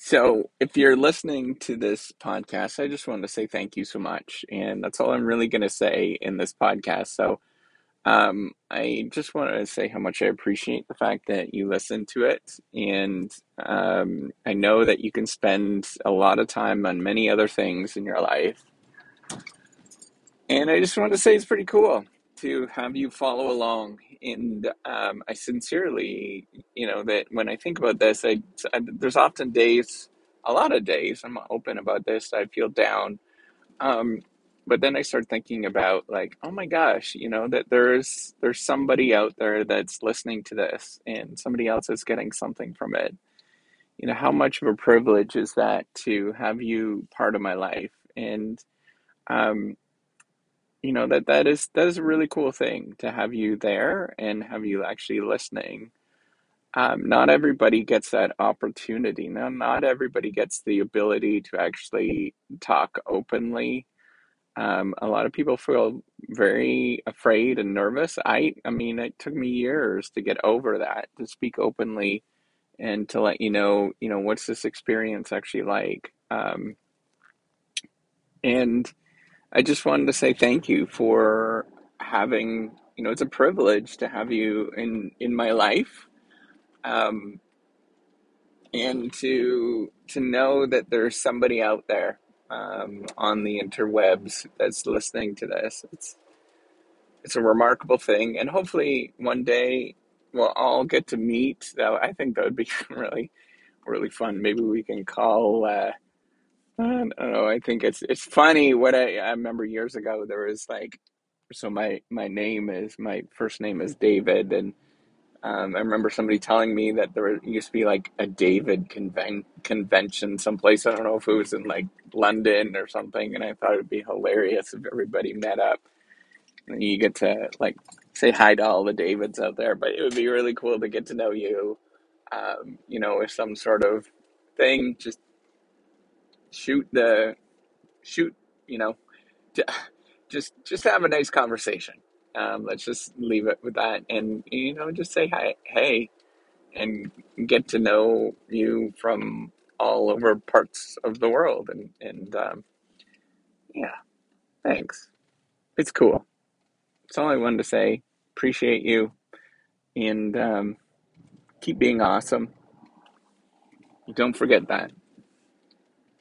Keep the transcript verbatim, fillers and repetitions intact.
So if you're listening to this podcast, I just wanted to say thank you so much. And that's all I'm really going to say in this podcast. So um, I just wanted to say how much I appreciate the fact that you listen to it. And um, I know that you can spend a lot of time on many other things in your life. And I just wanted to say it's pretty cool to have you follow along. And um, I sincerely, you know, that when I think about this, I, I, there's often days, a lot of days, I'm open about this, I feel down. Um, but then I start thinking about like, oh my gosh, you know, that there's there's somebody out there that's listening to this and somebody else is getting something from it. You know, how much of a privilege is that to have you part of my life? And um You know, that that is that is a really cool thing to have you there and have you actually listening. Um, not everybody gets that opportunity. Now, not everybody gets the ability to actually talk openly. Um, a lot of people feel very afraid and nervous. I I mean, it took me years to get over that, to speak openly and to let you know, you know, what's this experience actually like. Um, and I just wanted to say thank you for having, you know, it's a privilege to have you in, in my life. Um, and to, to know that there's somebody out there, um, on the interwebs that's listening to this. It's, it's a remarkable thing. And hopefully one day we'll all get to meet. I think that would be really, really fun. Maybe we can call, uh, I don't know. I think it's it's funny what I, I remember years ago. There was like, so my, my name is my first name is David, and um, I remember somebody telling me that there used to be like a David conven- convention someplace. I don't know if it was in like London or something, and I thought it'd be hilarious if everybody met up and you get to like say hi to all the Davids out there. But it would be really cool to get to know you, um, you know, with some sort of thing. Just shoot the shoot, you know, just, just have a nice conversation. Um, let's just leave it with that. And, you know, just say, hi, Hey, and get to know you from all over parts of the world. And, and, um, yeah, thanks. It's cool. That's all I wanted to say. Appreciate you. And, um, keep being awesome. Don't forget that.